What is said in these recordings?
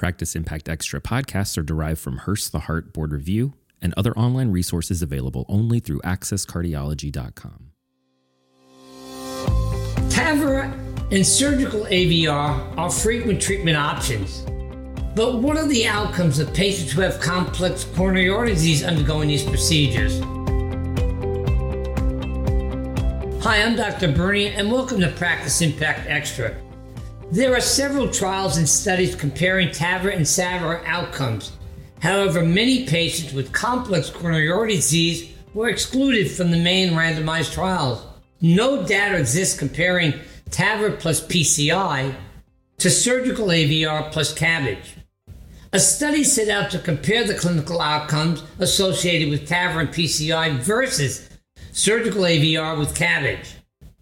Practice Impact Extra podcasts are derived from Hearst the Heart Board Review and other online resources available only through AccessCardiology.com. TAVR and surgical AVR are frequent treatment options. But what are the outcomes of patients who have complex coronary artery disease undergoing these procedures? Hi, I'm Dr. Bernie, and welcome to Practice Impact Extra. There are several trials and studies comparing TAVR and SAVR outcomes. However, many patients with complex coronary artery disease were excluded from the main randomized trials. No data exists comparing TAVR plus PCI to surgical AVR plus CABG. A study set out to compare the clinical outcomes associated with TAVR and PCI versus surgical AVR with CABG.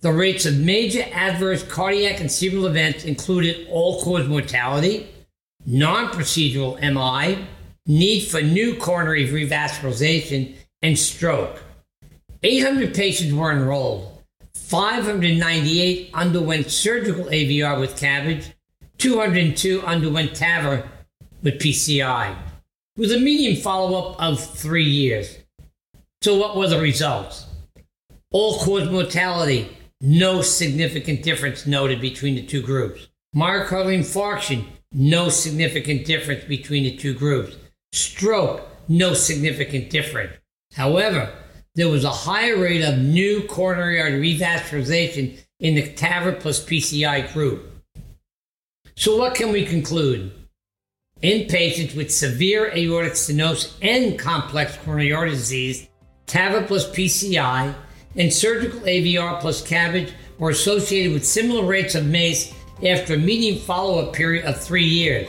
The rates of major adverse cardiac and cerebral events included all-cause mortality, non-procedural MI, need for new coronary revascularization, and stroke. 800 patients were enrolled. 598 underwent surgical AVR with CABG, 202 underwent TAVR with PCI, with a median follow-up of 3 years. So what were the results? All-cause mortality, no significant difference noted between the two groups. Myocardial infarction, no significant difference between the two groups. Stroke, no significant difference. However, there was a higher rate of new coronary artery revascularization in the TAVR plus PCI group. So what can we conclude? In patients with severe aortic stenosis and complex coronary artery disease, TAVR plus PCI and surgical AVR plus CABG were associated with similar rates of MACE after a median follow-up period of 3 years.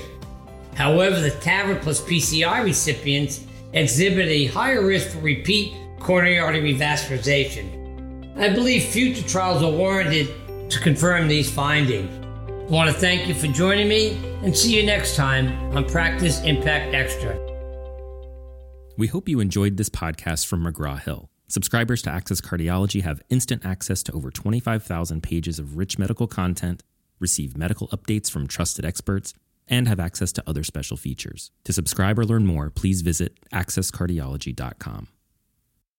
However, the TAVR plus PCI recipients exhibit a higher risk for repeat coronary artery revascularization. I believe future trials are warranted to confirm these findings. I want to thank you for joining me and see you next time on Practice Impact Extra. We hope you enjoyed this podcast from McGraw-Hill. Subscribers to Access Cardiology have instant access to over 25,000 pages of rich medical content, receive medical updates from trusted experts, and have access to other special features. To subscribe or learn more, please visit accesscardiology.com.